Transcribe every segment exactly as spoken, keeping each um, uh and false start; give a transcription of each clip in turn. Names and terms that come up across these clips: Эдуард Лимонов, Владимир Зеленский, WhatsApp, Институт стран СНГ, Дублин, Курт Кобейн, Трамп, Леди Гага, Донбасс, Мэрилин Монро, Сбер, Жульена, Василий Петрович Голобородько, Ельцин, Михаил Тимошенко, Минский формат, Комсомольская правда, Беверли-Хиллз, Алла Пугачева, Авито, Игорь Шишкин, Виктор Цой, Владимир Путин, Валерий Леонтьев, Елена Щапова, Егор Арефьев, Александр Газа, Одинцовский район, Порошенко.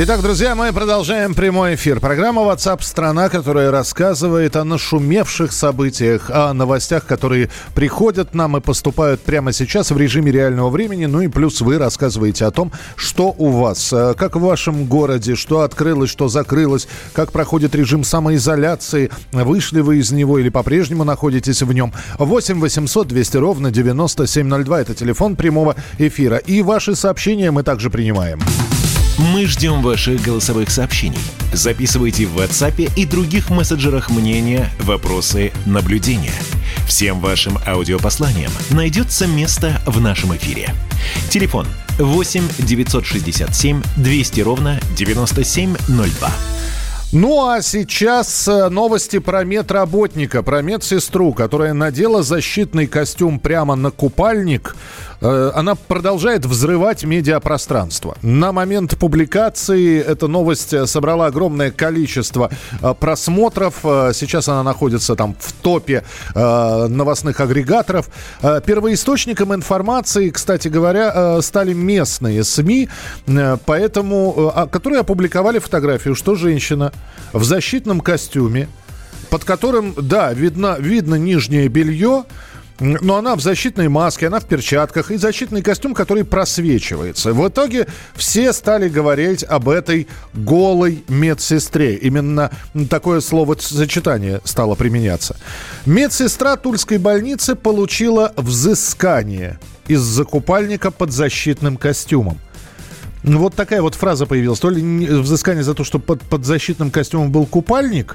Итак, друзья, мы продолжаем прямой эфир. Программа WhatsApp «Страна», которая рассказывает о нашумевших событиях, о новостях, которые приходят нам и поступают прямо сейчас в режиме реального времени. Ну и плюс вы рассказываете о том, что у вас, как в вашем городе, что открылось, что закрылось, как проходит режим самоизоляции, вышли вы из него или по-прежнему находитесь в нем. восемь восемьсот двести ровно девяносто семь ноль два. Это телефон прямого эфира. И ваши сообщения мы также принимаем. Мы ждем ваших голосовых сообщений. Записывайте в WhatsApp и других мессенджерах мнения, вопросы, наблюдения. Всем вашим аудиопосланиям найдется место в нашем эфире. Телефон восемь девятьсот шестьдесят семь двести ровно девяносто семь ноль два. Ну а сейчас новости про медработника, про медсестру, которая надела защитный костюм прямо на купальник. Она продолжает взрывать медиапространство. На момент публикации эта новость собрала огромное количество просмотров. Сейчас она находится там в топе новостных агрегаторов. Первоисточником информации, кстати говоря, стали местные СМИ, поэтому, которые опубликовали фотографию, что женщина в защитном костюме, под которым, да, видно, видно нижнее белье, но она в защитной маске, она в перчатках и защитный костюм, который просвечивается. В итоге все стали говорить об этой голой медсестре. Именно такое словосочетание стало применяться. Медсестра тульской больницы получила взыскание из-за купальника под защитным костюмом. Вот такая вот фраза появилась. То ли взыскание за то, что под, под защитным костюмом был купальник,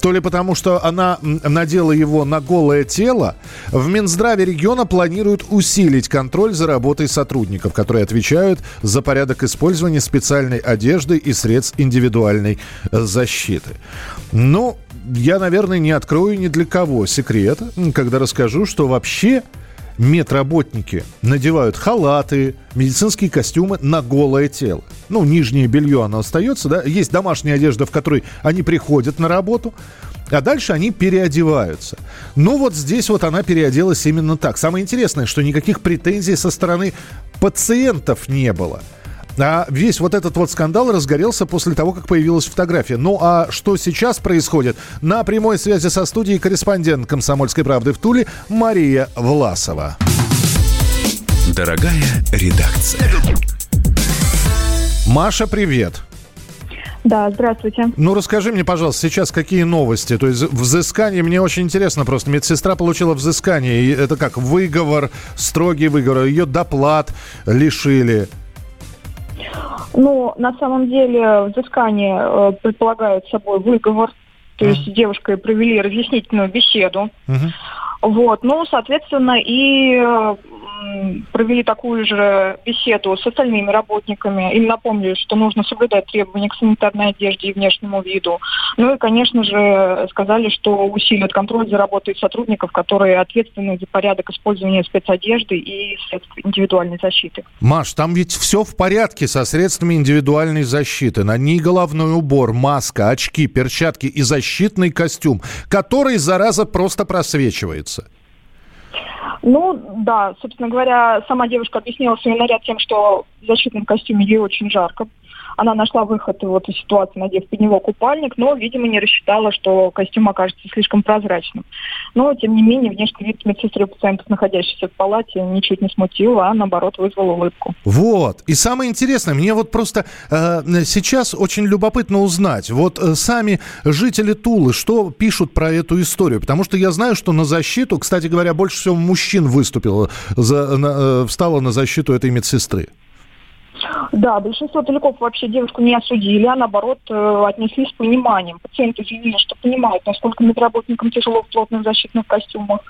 то ли потому, что она надела его на голое тело. В Минздраве региона планируют усилить контроль за работой сотрудников, которые отвечают за порядок использования специальной одежды и средств индивидуальной защиты. Ну, я, наверное, не открою ни для кого секрет, когда расскажу, что вообще медработники надевают халаты, медицинские костюмы на голое тело. Ну, нижнее белье, оно остается, да? Есть домашняя одежда, в которой они приходят на работу, а дальше они переодеваются. Ну, вот здесь вот она переоделась именно так. Самое интересное, что никаких претензий со стороны пациентов не было. А весь вот этот вот скандал разгорелся после того, как появилась фотография. Ну а что сейчас происходит? На прямой связи со студией корреспондент «Комсомольской правды» в Туле Мария Власова. Дорогая редакция. Маша, привет. Да, здравствуйте. Ну, расскажи мне, пожалуйста, сейчас какие новости? То есть взыскание, мне очень интересно просто. Медсестра получила взыскание. И это как выговор, строгий выговор. Ее доплат лишили. Ну, на самом деле, взыскание э, предполагает собой выговор, то mm-hmm. есть с девушкой провели разъяснительную беседу, mm-hmm. вот, ну, соответственно, и э, провели такую же беседу с остальными работниками, им напомнили, что нужно соблюдать требования к санитарной одежде и внешнему виду, ну и, конечно же, сказали, что усилят контроль за работой сотрудников, которые ответственны за порядок использования спецодежды и средств индивидуальной защиты. Маш, там ведь все в порядке со средствами индивидуальной защиты. На ней головной убор, маска, очки, перчатки и защитный костюм, который, зараза, просто просвечивается. Ну, да, собственно говоря, сама девушка объяснила свой наряд тем, что в защитном костюме ей очень жарко. Она нашла выход в эту ситуацию, надев под него купальник, но, видимо, не рассчитала, что костюм окажется слишком прозрачным. Но, тем не менее, внешний вид медсестры пациентов, находящихся в палате, ничуть не смутил, а, наоборот, вызвал улыбку. Вот. И самое интересное, мне вот просто э, сейчас очень любопытно узнать, вот э, сами жители Тулы, что пишут про эту историю? Потому что я знаю, что на защиту, кстати говоря, больше всего мужчин выступило, за, на, э, встало на защиту этой медсестры. Да, большинство туляков вообще девушку не осудили, а наоборот отнеслись с пониманием. Пациенты заявили, что понимают, насколько медработникам тяжело в плотных защитных костюмах.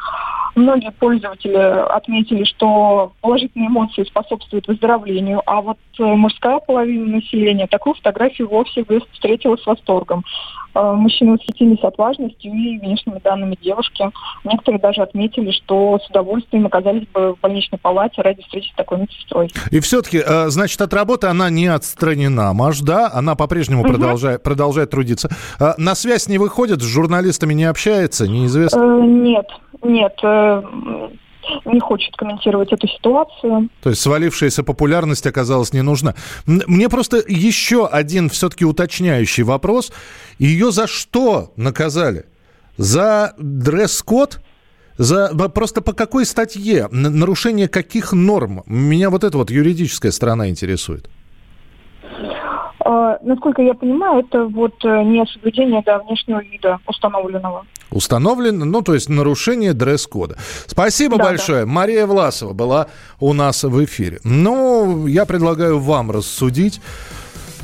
Многие пользователи отметили, что положительные эмоции способствуют выздоровлению, а вот мужская половина населения такую фотографию вовсе встретила с восторгом. Мужчины восхитились отважностью и внешними данными девушки. Некоторые даже отметили, что с удовольствием оказались бы в больничной палате ради встречи с такой медсестрой. И все-таки, значит, от работы она не отстранена, Маш, да? Она по-прежнему угу. продолжает, продолжает трудиться. На связь не выходит, с журналистами не общается, неизвестно? Э, нет, нет. не хочет комментировать эту ситуацию. То есть свалившаяся популярность оказалась не нужна. Мне просто еще один все-таки уточняющий вопрос. Ее за что наказали? За дресс-код? За... Просто по какой статье? Нарушение каких норм? Меня вот эта вот юридическая сторона интересует. Насколько я понимаю, это вот не соблюдение да, внешнего вида установленного. Установлено, ну, то есть нарушение дресс-кода. Спасибо да, большое. Да. Мария Власова была у нас в эфире. Ну, я предлагаю вам рассудить,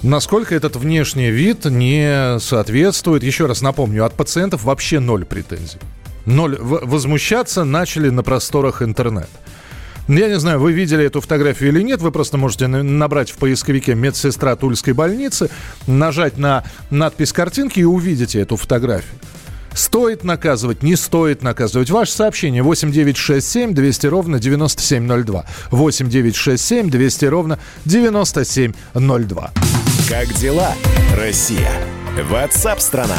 насколько этот внешний вид не соответствует. Еще раз напомню, от пациентов вообще ноль претензий. Ноль. Возмущаться начали на просторах интернета. Я не знаю, вы видели эту фотографию или нет. Вы просто можете набрать в поисковике «Медсестра Тульской больницы», нажать на надпись картинки и увидите эту фотографию. Стоит наказывать, не стоит наказывать. Ваше сообщение восемь девятьсот шестьдесят семь двести ровно девяносто семь ноль два. восемь девятьсот шестьдесят семь двести ровно девяносто семь ноль два. Как дела, Россия? WhatsApp-страна.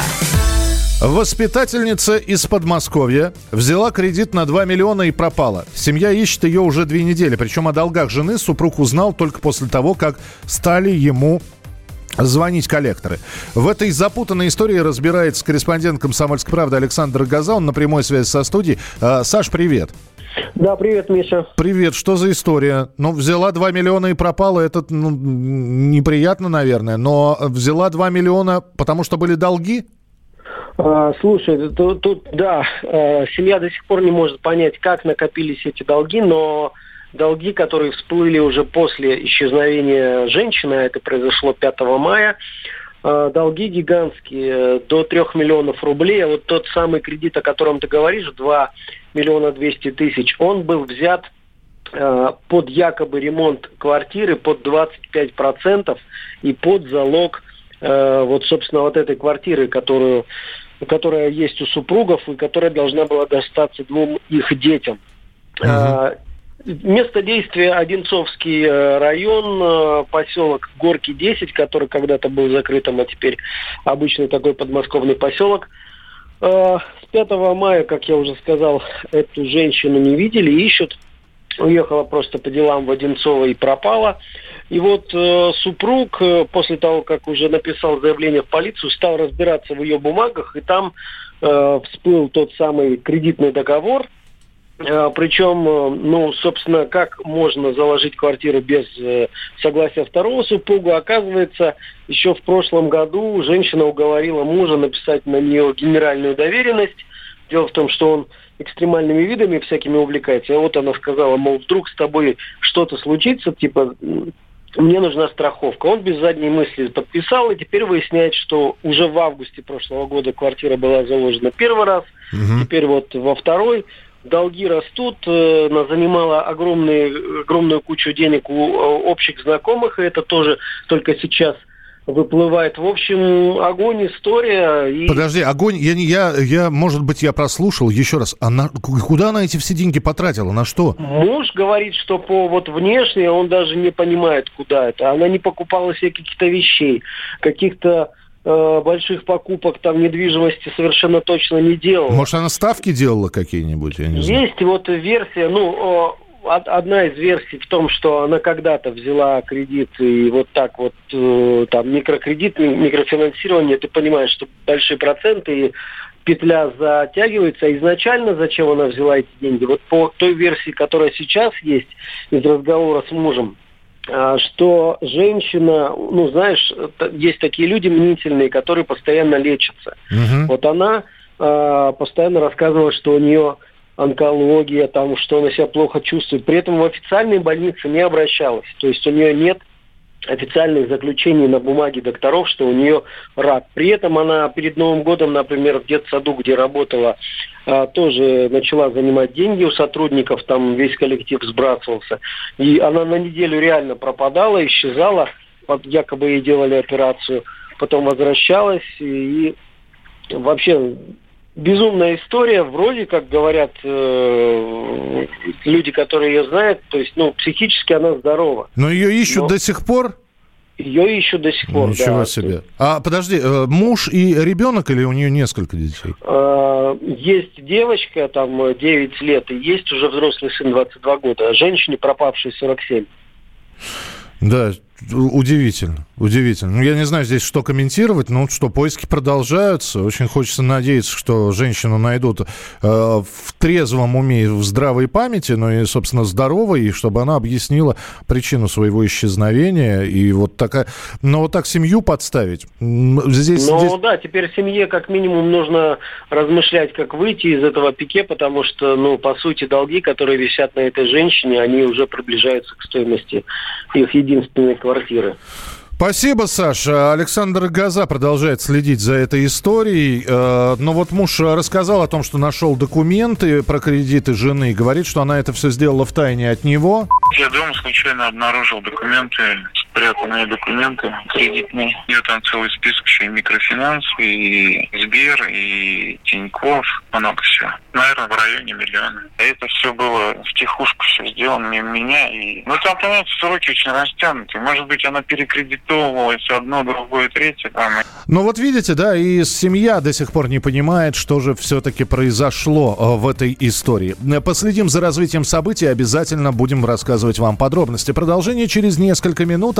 Воспитательница из Подмосковья взяла кредит на два миллиона и пропала. Семья ищет ее уже две недели. Причем о долгах жены супруг узнал только после того, как стали ему звонить коллекторы. В этой запутанной истории разбирается корреспондент «Комсомольской правды» Александр Газа. Он на прямой связи со студией. Саш, привет. Да, привет, Миша. Привет. Что за история? Ну, взяла два миллиона и пропала. Это ну, неприятно, наверное. Но взяла два миллиона, потому что были долги? Слушай, тут, тут да, семья до сих пор не может понять, как накопились эти долги, но долги, которые всплыли уже после исчезновения женщины, это произошло пятого мая, долги гигантские, до трех миллионов рублей. А вот тот самый кредит, о котором ты говоришь, два миллиона двести тысяч, он был взят под якобы ремонт квартиры под двадцать пять процентов и под залог вот, собственно, вот этой квартиры, которую, которая есть у супругов и которая должна была достаться двум их детям. Uh-huh. Место действия Одинцовский район, поселок Горки десять, который когда-то был закрытым, а теперь обычный такой подмосковный поселок. С пятого мая, как я уже сказал, эту женщину не видели, ищут. Уехала просто по делам в Одинцово и пропала. И вот э, супруг, э, после того, как уже написал заявление в полицию, стал разбираться в ее бумагах, и там э, всплыл тот самый кредитный договор. Э, причем, э, ну, собственно, как можно заложить квартиру без э, согласия второго супруга? Оказывается, еще в прошлом году женщина уговорила мужа написать на нее генеральную доверенность. Дело в том, что он экстремальными видами всякими увлекается. А вот она сказала, мол, вдруг с тобой что-то случится, типа... Мне нужна страховка. Он без задней мысли подписал, и теперь выясняет, что уже в августе прошлого года квартира была заложена первый раз, угу. Теперь вот во второй. Долги растут, она занимала огромные, огромную кучу денег у общих знакомых, и это тоже только сейчас выплывает. В общем, огонь, история. И... Подожди, огонь, я, я, я, может быть, я прослушал еще раз. Она, куда она эти все деньги потратила, на что? Муж говорит, что по вот внешне он даже не понимает, куда это. Она не покупала себе каких-то вещей, каких-то э, больших покупок, там, недвижимости совершенно точно не делала. Может, она ставки делала какие-нибудь, я не знаю. Есть вот версия, ну... Э, Одна из версий в том, что она когда-то взяла кредит и вот так вот, там, микрокредит, микрофинансирование, ты понимаешь, что большие проценты, и петля затягивается. Изначально зачем она взяла эти деньги? Вот по той версии, которая сейчас есть из разговора с мужем, что женщина, ну, знаешь, есть такие люди мнительные, которые постоянно лечатся. Угу. Вот она постоянно рассказывала, что у нее... онкология, там, что она себя плохо чувствует. При этом в официальные больницы не обращалась. То есть у нее нет официальных заключений на бумаге докторов, что у нее рак. При этом она перед Новым годом, например, в детсаду, где работала, тоже начала занимать деньги у сотрудников, там весь коллектив сбрасывался. И она на неделю реально пропадала, исчезала, вот якобы ей делали операцию, потом возвращалась и, и вообще... Безумная история, вроде как говорят э, люди, которые ее знают, то есть, ну, психически она здорова. Но ее ищут Но... до сих пор? Ее еще до сих пор. Ничего да. себе. А подожди, муж и ребенок или у нее несколько детей? Есть девочка, там девять лет, и есть уже взрослый сын двадцать два года, а женщине пропавшей сорок семь. Да, удивительно, удивительно. Ну, я не знаю здесь, что комментировать, но что, поиски продолжаются. Очень хочется надеяться, что женщину найдут э, в трезвом уме и в здравой памяти, но и, собственно, здоровой, и чтобы она объяснила причину своего исчезновения. И вот такая... Но вот так семью подставить... Здесь, ну здесь... да, теперь семье как минимум нужно размышлять, как выйти из этого пике, потому что, ну, по сути, долги, которые висят на этой женщине, они уже приближаются к стоимости их единственной квартиры. Квартиры. Спасибо, Саша. Александр Газа продолжает следить за этой историей. Но вот муж рассказал о том, что нашел документы про кредиты жены. Говорит, что она это все сделала втайне от него. Я дома случайно обнаружил документы, спрятанные документы кредитные. У нее там целый список еще и микрофинанс, и Сбер, и Тинькофф, много всего. Наверное, в районе миллиона. А это все было втихушку, все сделано мимо меня. И... Ну, там, понимаете, сроки очень растянуты. Может быть, она перекредитовывалась одно, другое, третье. Там. Ну, вот видите, да, и семья до сих пор не понимает, что же все-таки произошло в этой истории. Последим за развитием событий, обязательно будем рассказывать вам подробности. Продолжение через несколько минут.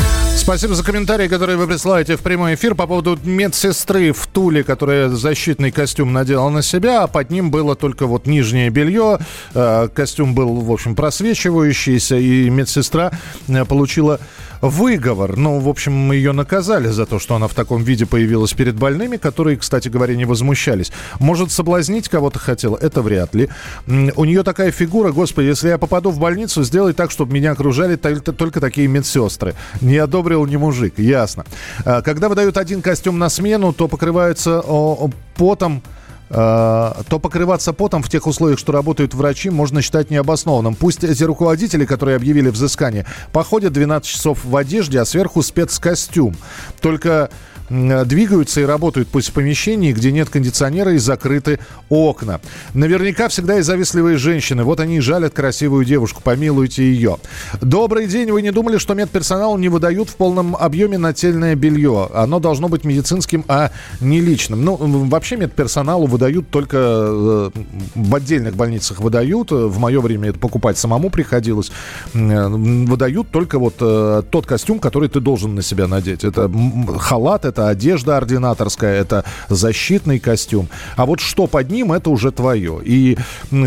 Спасибо за комментарии, которые вы присылаете в прямой эфир по поводу медсестры в Туле, которая защитный костюм надела на себя, а под ним было только вот нижнее белье. Костюм был, в общем, просвечивающийся, и медсестра получила выговор. Ну, в общем, мы ее наказали за то, что она в таком виде появилась перед больными, которые, кстати говоря, не возмущались. Может, соблазнить кого-то хотела? Это вряд ли. У нее такая фигура, господи, если я попаду в больницу, сделай так, чтобы меня окружали только, только такие медсестры. Не одобрил ни мужик, ясно. Когда выдают один костюм на смену, то покрываются потом... то покрываться потом в тех условиях, что работают врачи, можно считать необоснованным. Пусть эти руководители, которые объявили взыскание, походят двенадцать часов в одежде, а сверху спецкостюм. Только двигаются и работают пусть в помещении, где нет кондиционера и закрыты окна. Наверняка всегда и завистливые женщины. Вот они и жалят красивую девушку. Помилуйте ее. Добрый день. Вы не думали, что медперсоналу не выдают в полном объеме нательное белье? Оно должно быть медицинским, а не личным. Ну, вообще медперсоналу выдают Выдают только в отдельных больницах выдают. В мое время это покупать самому приходилось. Выдают только вот тот костюм, который ты должен на себя надеть. Это халат, это одежда ординаторская, это защитный костюм. А вот что под ним, это уже твое. И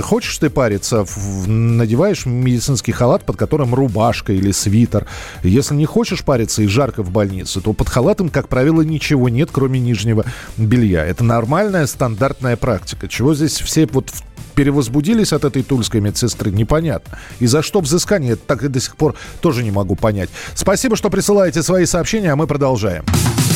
хочешь ты париться, надеваешь медицинский халат, под которым рубашка или свитер. Если не хочешь париться и жарко в больнице, то под халатом, как правило, ничего нет, кроме нижнего белья. Это нормальная стандартная практика. Чего здесь все вот перевозбудились от этой тульской медсестры, непонятно. И за что взыскание, так и до сих пор тоже не могу понять. Спасибо, что присылаете свои сообщения, а мы продолжаем.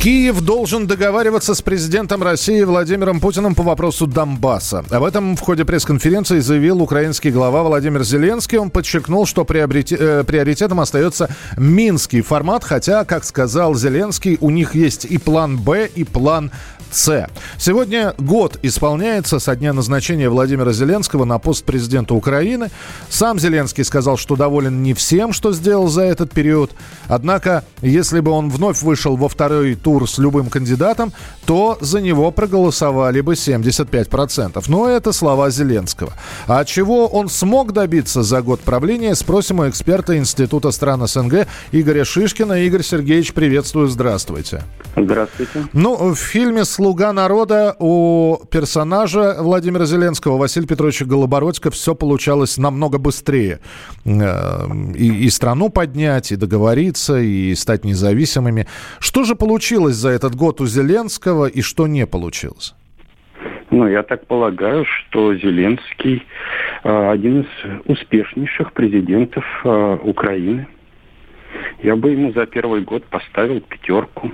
Киев должен договариваться с президентом России Владимиром Путиным по вопросу Донбасса. Об этом в ходе пресс-конференции заявил украинский глава Владимир Зеленский. Он подчеркнул, что приобрет... э, приоритетом остается Минский формат, хотя, как сказал Зеленский, у них есть и план Б, и план С. Сегодня год исполняется со дня назначения Владимира Зеленского на пост президента Украины. Сам Зеленский сказал, что доволен не всем, что сделал за этот период. Однако, если бы он вновь вышел во второй тур тур с любым кандидатом, то за него проголосовали бы семьдесят пять процентов. Но это слова Зеленского. А чего он смог добиться за год правления, спросим у эксперта Института стран СНГ Игоря Шишкина. Игорь Сергеевич, приветствую, здравствуйте. Здравствуйте. Ну, в фильме «Слуга народа» у персонажа Владимира Зеленского, Василия Петровича Голобородько, все получалось намного быстрее. И, и страну поднять, и договориться, и стать независимыми. Что же получилось за этот год у Зеленского и что не получилось? Ну, я так полагаю, что Зеленский э, один из успешнейших президентов э, Украины. Я бы ему за первый год поставил пятерку.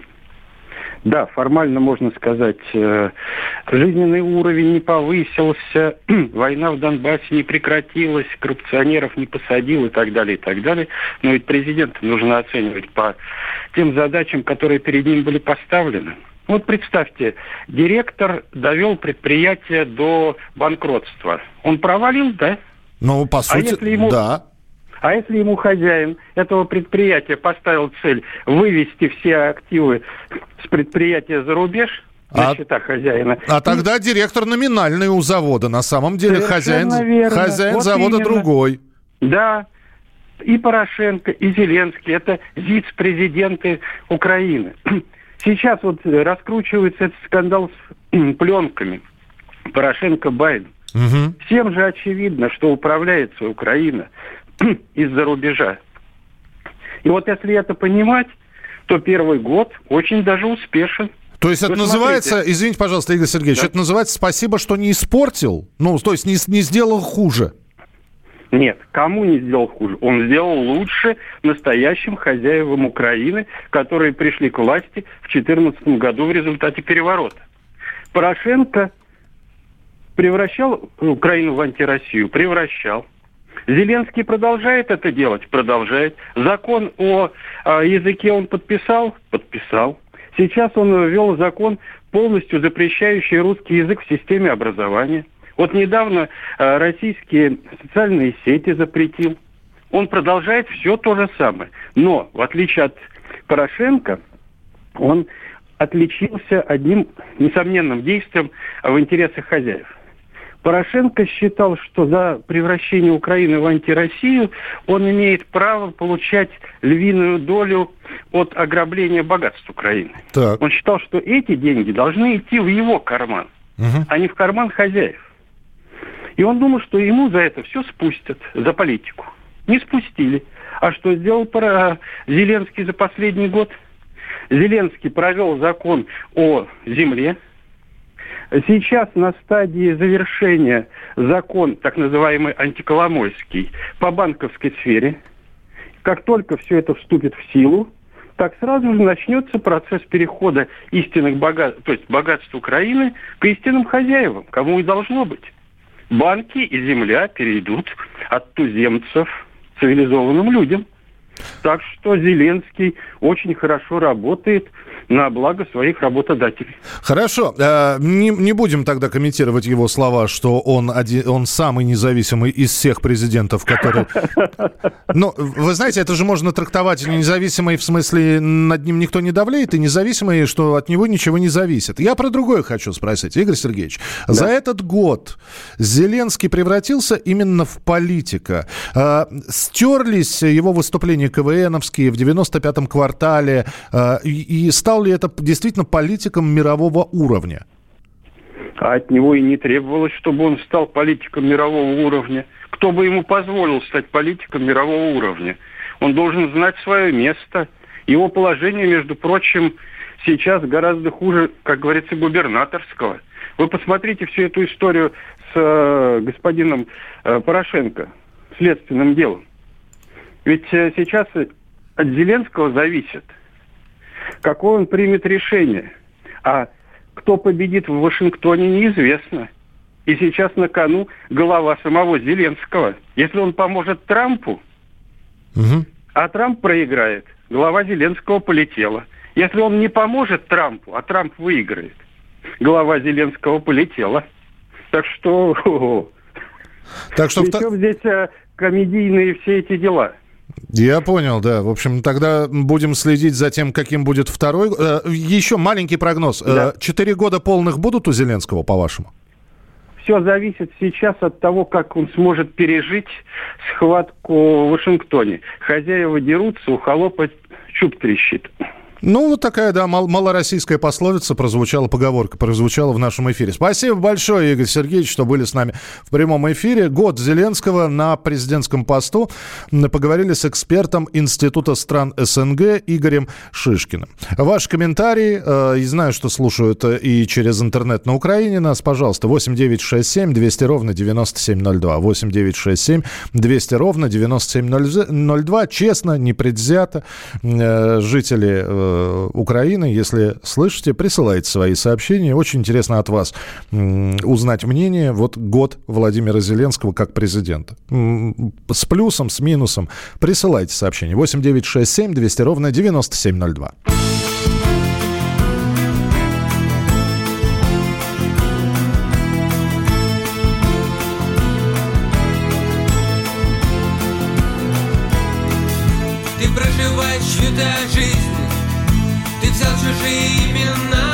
Да, формально можно сказать, э, жизненный уровень не повысился, война в Донбассе не прекратилась, коррупционеров не посадил и так далее, и так далее. Но ведь президента нужно оценивать по тем задачам, которые перед ним были поставлены. Вот представьте, директор довел предприятие до банкротства. Он провалил, да? Ну, по сути, а ему... да. А если ему хозяин этого предприятия поставил цель вывести все активы с предприятия за рубеж на а, счета хозяина... А тогда и... директор номинальный у завода. На самом деле хозяин, хозяин вот завода именно. Другой. Да. И Порошенко, и Зеленский. Это вице-президенты Украины. Сейчас вот раскручивается этот скандал с пленками. Порошенко-Байден. Угу. Всем же очевидно, что управляется Украина из-за рубежа. И вот если это понимать, то первый год очень даже успешен. То есть это Вы называется, смотрите. Извините, пожалуйста, Игорь Сергеевич, да? Это называется «спасибо, что не испортил», ну, то есть не, не сделал хуже. Нет, кому не сделал хуже? Он сделал лучше настоящим хозяевам Украины, которые пришли к власти в две тысячи четырнадцатом году в результате переворота. Порошенко превращал Украину в антироссию, превращал. Зеленский продолжает это делать? Продолжает. Закон о, о языке он подписал? Подписал. Сейчас он ввел закон, полностью запрещающий русский язык в системе образования. Вот недавно э, российские социальные сети запретил. Он продолжает все то же самое. Но, в отличие от Порошенко, он отличился одним несомненным действием в интересах хозяев. Порошенко считал, что за превращение Украины в антироссию он имеет право получать львиную долю от ограбления богатств Украины. Так. Он считал, что эти деньги должны идти в его карман, угу. а не в карман хозяев. И он думал, что ему за это все спустят, за политику. Не спустили. А что сделал Зеленский за последний год? Зеленский провел закон о земле. Сейчас на стадии завершения закон, так называемый антиколомойский, по банковской сфере. Как только все это вступит в силу, так сразу же начнется процесс перехода истинных богатств, то есть богатств Украины к истинным хозяевам, кому и должно быть. Банки и земля перейдут от туземцев к цивилизованным людям. Так что Зеленский очень хорошо работает на благо своих работодателей. Хорошо. Не, не будем тогда комментировать его слова, что он, один, он самый независимый из всех президентов, которые... Ну, вы знаете, это же можно трактовать независимый, в смысле, над ним никто не давлеет, и независимый, что от него ничего не зависит. Я про другое хочу спросить, Игорь Сергеевич. Да. За этот год Зеленский превратился именно в политика. Стерлись его выступления КВНовские в девяносто пятом квартале, и стал ли это действительно политиком мирового уровня? А от него и не требовалось, чтобы он стал политиком мирового уровня. Кто бы ему позволил стать политиком мирового уровня? Он должен знать свое место. Его положение, между прочим, сейчас гораздо хуже, как говорится, губернаторского. Вы посмотрите всю эту историю с э, господином э, Порошенко, следственным делом. Ведь э, сейчас от Зеленского зависит, какое он примет решение. А кто победит в Вашингтоне, неизвестно. И сейчас на кону голова самого Зеленского. Если он поможет Трампу, угу. а Трамп проиграет, голова Зеленского полетела. Если он не поможет Трампу, а Трамп выиграет, голова Зеленского полетела. Так что... Так что... Причем здесь комедийные все эти дела. Я понял, да. В общем, тогда будем следить за тем, каким будет второй. Еще маленький прогноз. Четыре года полных будут у Зеленского, по-вашему? Все зависит сейчас от того, как он сможет пережить схватку в Вашингтоне. Хозяева дерутся, у холопа чуб трещит. Ну, вот такая, да, мал- малороссийская пословица прозвучала, поговорка прозвучала в нашем эфире. Спасибо большое, Игорь Сергеевич, что были с нами в прямом эфире. Год Зеленского на президентском посту. Поговорили с экспертом Института стран СНГ Игорем Шишкиным. Ваши комментарии, э, и знаю, что слушают и через интернет на Украине нас, пожалуйста, восемь девять шесть семь двести ровно девяносто семь ноль два, восемь девять шесть семь двести ровно девяносто семь ноль два. Честно, непредвзято, э, жители э, Украины, если слышите, присылайте свои сообщения. Очень интересно от вас узнать мнение. Вот год Владимира Зеленского как президента. С плюсом, с минусом. Присылайте сообщения. восемь девять шесть семь двести ровно девяносто семь ноль два. Ты проживаешь чью-то жизнь, взял чужие имена,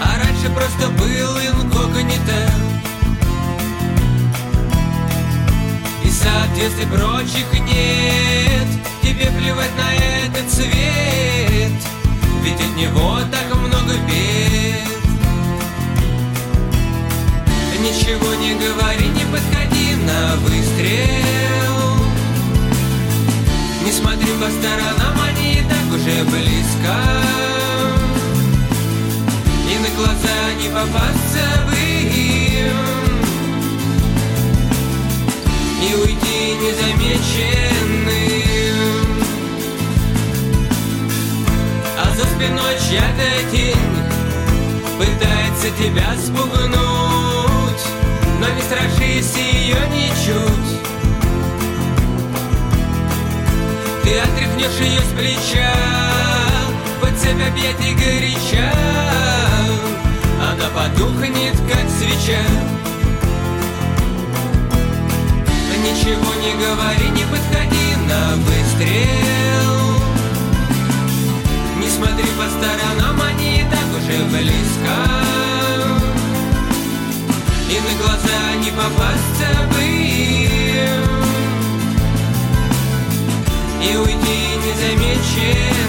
а раньше просто был инкогнито. И соответствий прочих нет, тебе плевать на этот свет, ведь от него так много бед. Ничего не говори, не подходи на выстрел, не смотри по сторонам, они и так уже близко, и на глаза не попасться бы им, и уйти незамеченным. А за спиной чья-то тень пытается тебя спугнуть, но не страшись ее ничуть. Ты отряхнешь ее с плеча, под себя бьет и горяча, она потухнет, как свеча. Ничего не говори, не подходи на выстрел, не смотри по сторонам, они и так уже близко, и на глаза не попасться бы им, и уйти незамеченным.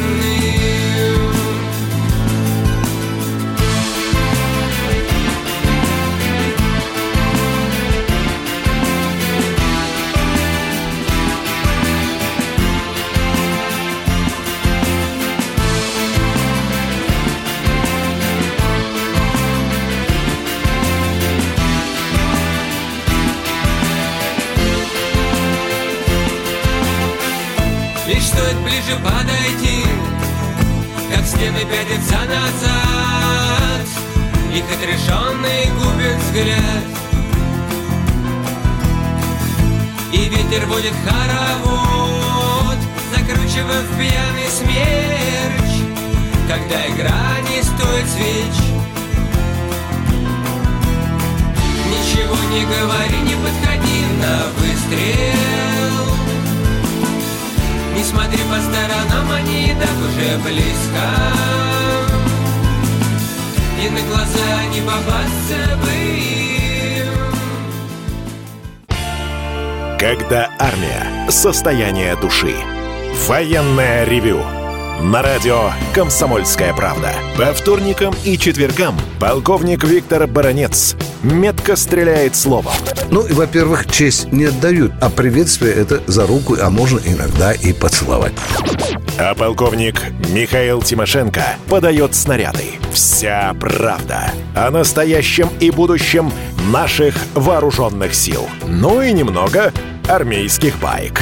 Стоит ближе подойти, как стены пятятся назад, их отрешенный губит взгляд. И ветер водит хоровод, закручивая в пьяный смерч, когда игра не стоит свеч. Ничего не говори, не подходи на выстрел, не смотри по сторонам, они и так уже близко, и на глаза не попасться бы. Когда армия. Состояние души. Военное ревю. На радио «Комсомольская правда». По вторникам и четвергам полковник Виктор Баранец метко стреляет словом. Ну, и, во-первых, честь не отдают, а приветствие – это за руку, а можно иногда и поцеловать. А полковник Михаил Тимошенко подает снаряды. Вся правда о настоящем и будущем наших вооруженных сил. Ну и немного армейских баек.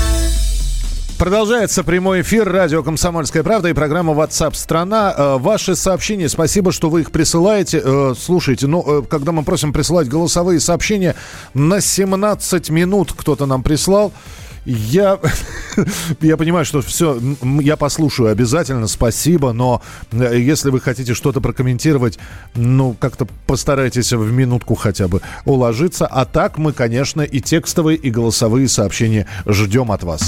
Продолжается прямой эфир радио «Комсомольская правда» и программа WhatsApp страна. Ваши сообщения, спасибо, что вы их присылаете. Слушайте, ну, когда мы просим присылать голосовые сообщения, на семнадцать минут кто-то нам прислал. Я, я понимаю, что все, я послушаю обязательно, спасибо, но если вы хотите что-то прокомментировать, ну, как-то постарайтесь в минутку хотя бы уложиться. А так мы, конечно, и текстовые, и голосовые сообщения ждем от вас.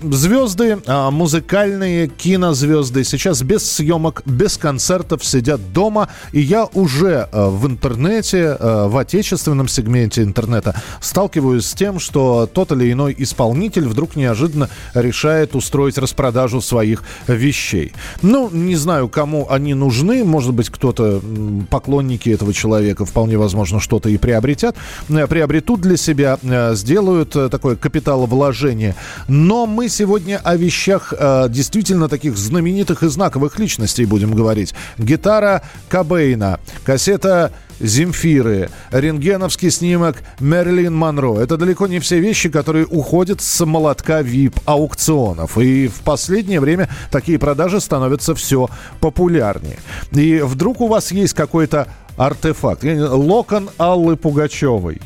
Звезды, музыкальные кинозвезды сейчас без съемок, без концертов сидят дома. И я уже в интернете, в отечественном сегменте интернета сталкиваюсь с тем, что тот или иной исполнитель вдруг неожиданно решает устроить распродажу своих вещей. Ну, не знаю, кому они нужны. Может быть, кто-то, поклонники этого человека, вполне возможно, что-то и приобретят. Приобретут для себя, сделают такое капиталовложение. Но мы сегодня о вещах э, действительно таких знаменитых и знаковых личностей будем говорить. Гитара Кобейна, кассета Земфиры, рентгеновский снимок Мэрилин Монро. Это далеко не все вещи, которые уходят с молотка ви ай пи-аукционов. И в последнее время такие продажи становятся все популярнее. И вдруг у вас есть какой-то артефакт. Локон Аллы Пугачевой.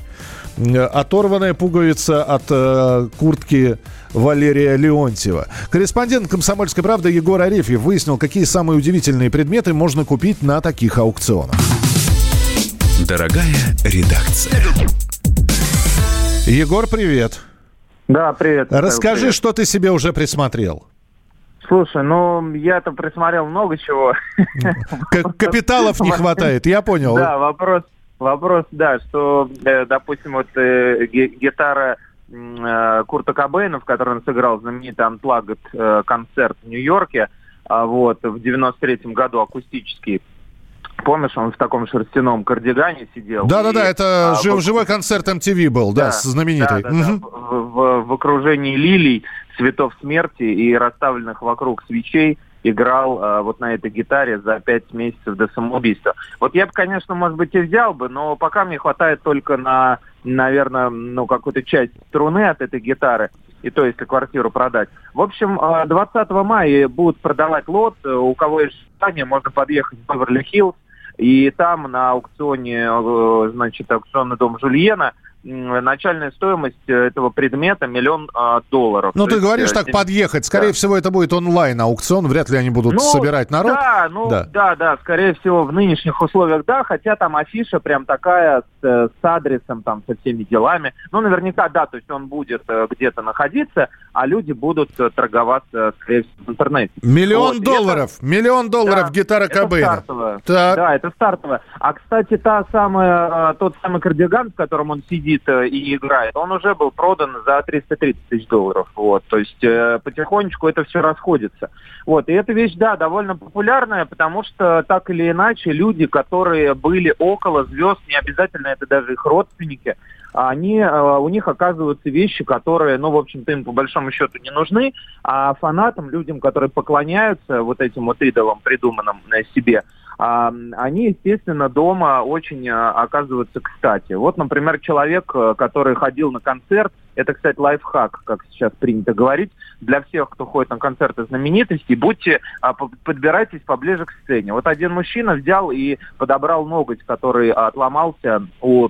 Оторванная пуговица от э, куртки Валерия Леонтьева. Корреспондент «Комсомольской правды» Егор Арефьев выяснил, какие самые удивительные предметы можно купить на таких аукционах. Дорогая редакция. Егор, привет. Да, привет. Расскажи, привет. Что ты себе уже присмотрел. Слушай, ну, я-то присмотрел много чего. Капиталов не хватает, я понял. Да, вопрос... Вопрос, да, что, допустим, вот э, гитара э, Курта Кобейна, в которой он сыграл знаменитый Unplugged э, концерт в Нью-Йорке, э, вот, в девяносто третьем году акустический. Помнишь, он в таком шерстяном кардигане сидел? Да-да-да, это а, жив, в... живой концерт эм ти ви был, да, да знаменитый. Да, да, угу. да, в, в, в окружении лилий, цветов смерти и расставленных вокруг свечей играл э, вот на этой гитаре за пять месяцев до самоубийства. Вот я бы, конечно, может быть, и взял бы, но пока мне хватает только на, наверное, ну, какую-то часть струны от этой гитары, и то, если квартиру продать. В общем, э, двадцатого мая будут продавать лот. У кого есть желание, можно подъехать в Беверли-Хиллз, и там на аукционе, э, значит, аукционный дом Жульена, начальная стоимость этого предмета миллион а, долларов. Ну, ты говоришь так, подъехать. Скорее да. всего, это будет онлайн-аукцион. Вряд ли они будут ну, собирать народ. Да, ну, да. да, да. Скорее всего, в нынешних условиях, да. Хотя там афиша прям такая с, с адресом, там, со всеми делами. Ну, наверняка, да. То есть он будет где-то находиться, а люди будут торговаться, скорее всего, в интернете. Миллион вот. долларов. Это... Миллион долларов да, гитара Кобейна. Да, это стартовая. А, кстати, та самая, тот самый кардиган, в котором он сидит и играет, он уже был продан за триста тридцать тысяч долларов. Вот. То есть э, потихонечку это все расходится. Вот. И эта вещь, да, довольно популярная, потому что так или иначе люди, которые были около звезд, не обязательно это даже их родственники, они, э, у них оказываются вещи, которые, ну, в общем-то, им по большому счету не нужны, а фанатам, людям, которые поклоняются вот этим вот идолам, придуманным э, себе, они, естественно, дома очень оказываются кстати. Вот, например, человек, который ходил на концерт, это, кстати, лайфхак, как сейчас принято говорить, для всех, кто ходит на концерты знаменитостей, будьте, подбирайтесь поближе к сцене. Вот один мужчина взял и подобрал ноготь, который отломался у